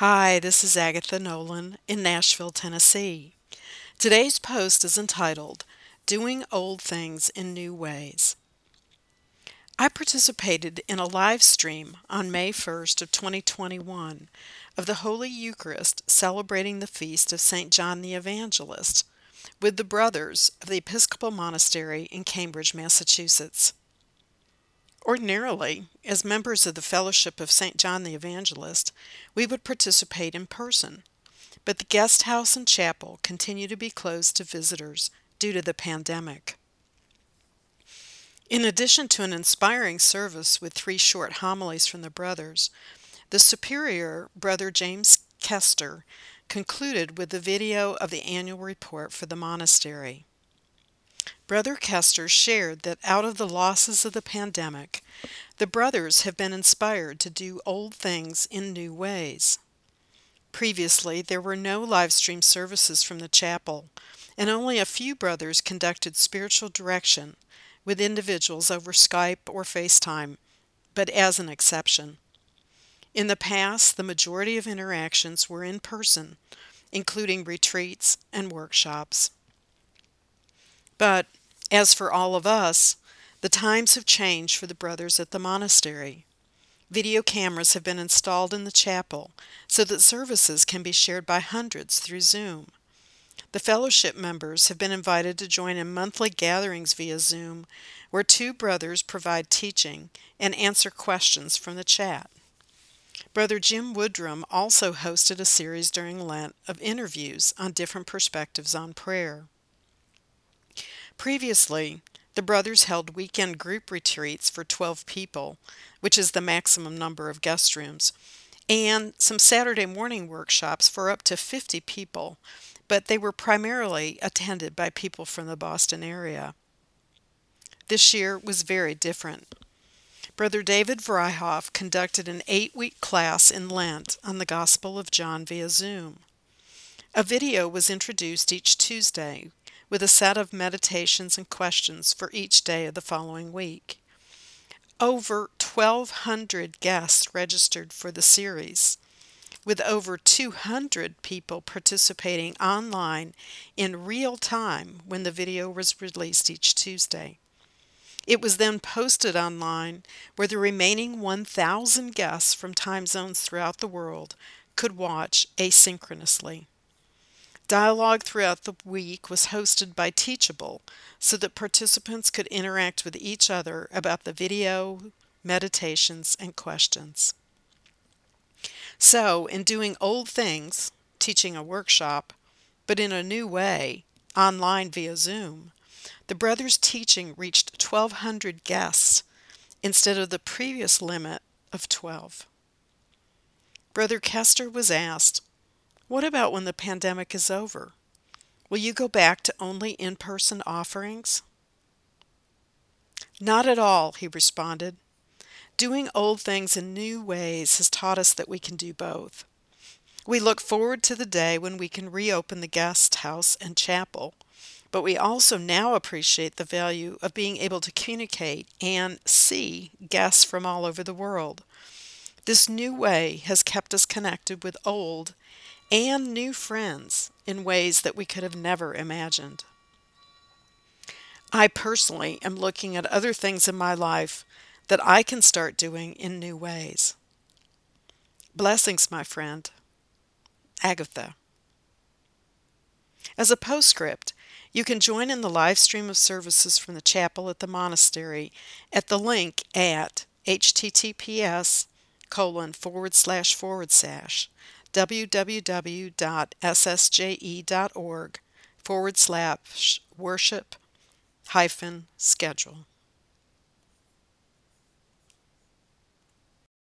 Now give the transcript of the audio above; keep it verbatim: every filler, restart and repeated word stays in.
Hi, this is Agatha Nolan in Nashville, Tennessee. Today's post is entitled, Doing Old Things in New Ways. I participated in a live stream on May first of twenty twenty-one of the Holy Eucharist celebrating the feast of Saint John the Evangelist with the brothers of the Episcopal Monastery in Cambridge, Massachusetts. Ordinarily, as members of the Fellowship of Saint John the Evangelist, we would participate in person, but the guest house and chapel continue to be closed to visitors due to the pandemic. In addition to an inspiring service with three short homilies from the brothers, the superior, Brother James Kester, concluded with the video of the annual report for the monastery. Brother Kester shared that out of the losses of the pandemic, the brothers have been inspired to do old things in new ways. Previously, there were no live stream services from the chapel, and only a few brothers conducted spiritual direction with individuals over Skype or FaceTime, but as an exception. In the past, the majority of interactions were in person, including retreats and workshops. But, as for all of us, the times have changed for the brothers at the monastery. Video cameras have been installed in the chapel so that services can be shared by hundreds through Zoom. The fellowship members have been invited to join in monthly gatherings via Zoom, where two brothers provide teaching and answer questions from the chat. Brother Jim Woodrum also hosted a series during Lent of interviews on different perspectives on prayer. Previously, the brothers held weekend group retreats for twelve people, which is the maximum number of guest rooms, and some Saturday morning workshops for up to fifty people, but they were primarily attended by people from the Boston area. This year was very different. Brother David Vryhoff conducted an eight-week class in Lent on the Gospel of John via Zoom. A video was introduced each Tuesday, with a set of meditations and questions for each day of the following week. Over twelve hundred guests registered for the series, with over two hundred people participating online in real time when the video was released each Tuesday. It was then posted online where the remaining one thousand guests from time zones throughout the world could watch asynchronously. Dialogue throughout the week was hosted by Teachable so that participants could interact with each other about the video, meditations, and questions. So, in doing old things, teaching a workshop, but in a new way, online via Zoom, the brothers' teaching reached twelve hundred guests instead of the previous limit of twelve. Brother Kester was asked, "What about when the pandemic is over? Will you go back to only in-person offerings?" "Not at all," he responded. "Doing old things in new ways has taught us that we can do both. We look forward to the day when we can reopen the guest house and chapel, but we also now appreciate the value of being able to communicate and see guests from all over the world. This new way has kept us connected with old and new friends in ways that we could have never imagined. I personally am looking at other things in my life that I can start doing in new ways. Blessings, my friend. Agatha." As a postscript, you can join in the live stream of services from the chapel at the monastery at the link at https colon forward slash forward slash www.ssje.org forward slash worship hyphen schedule.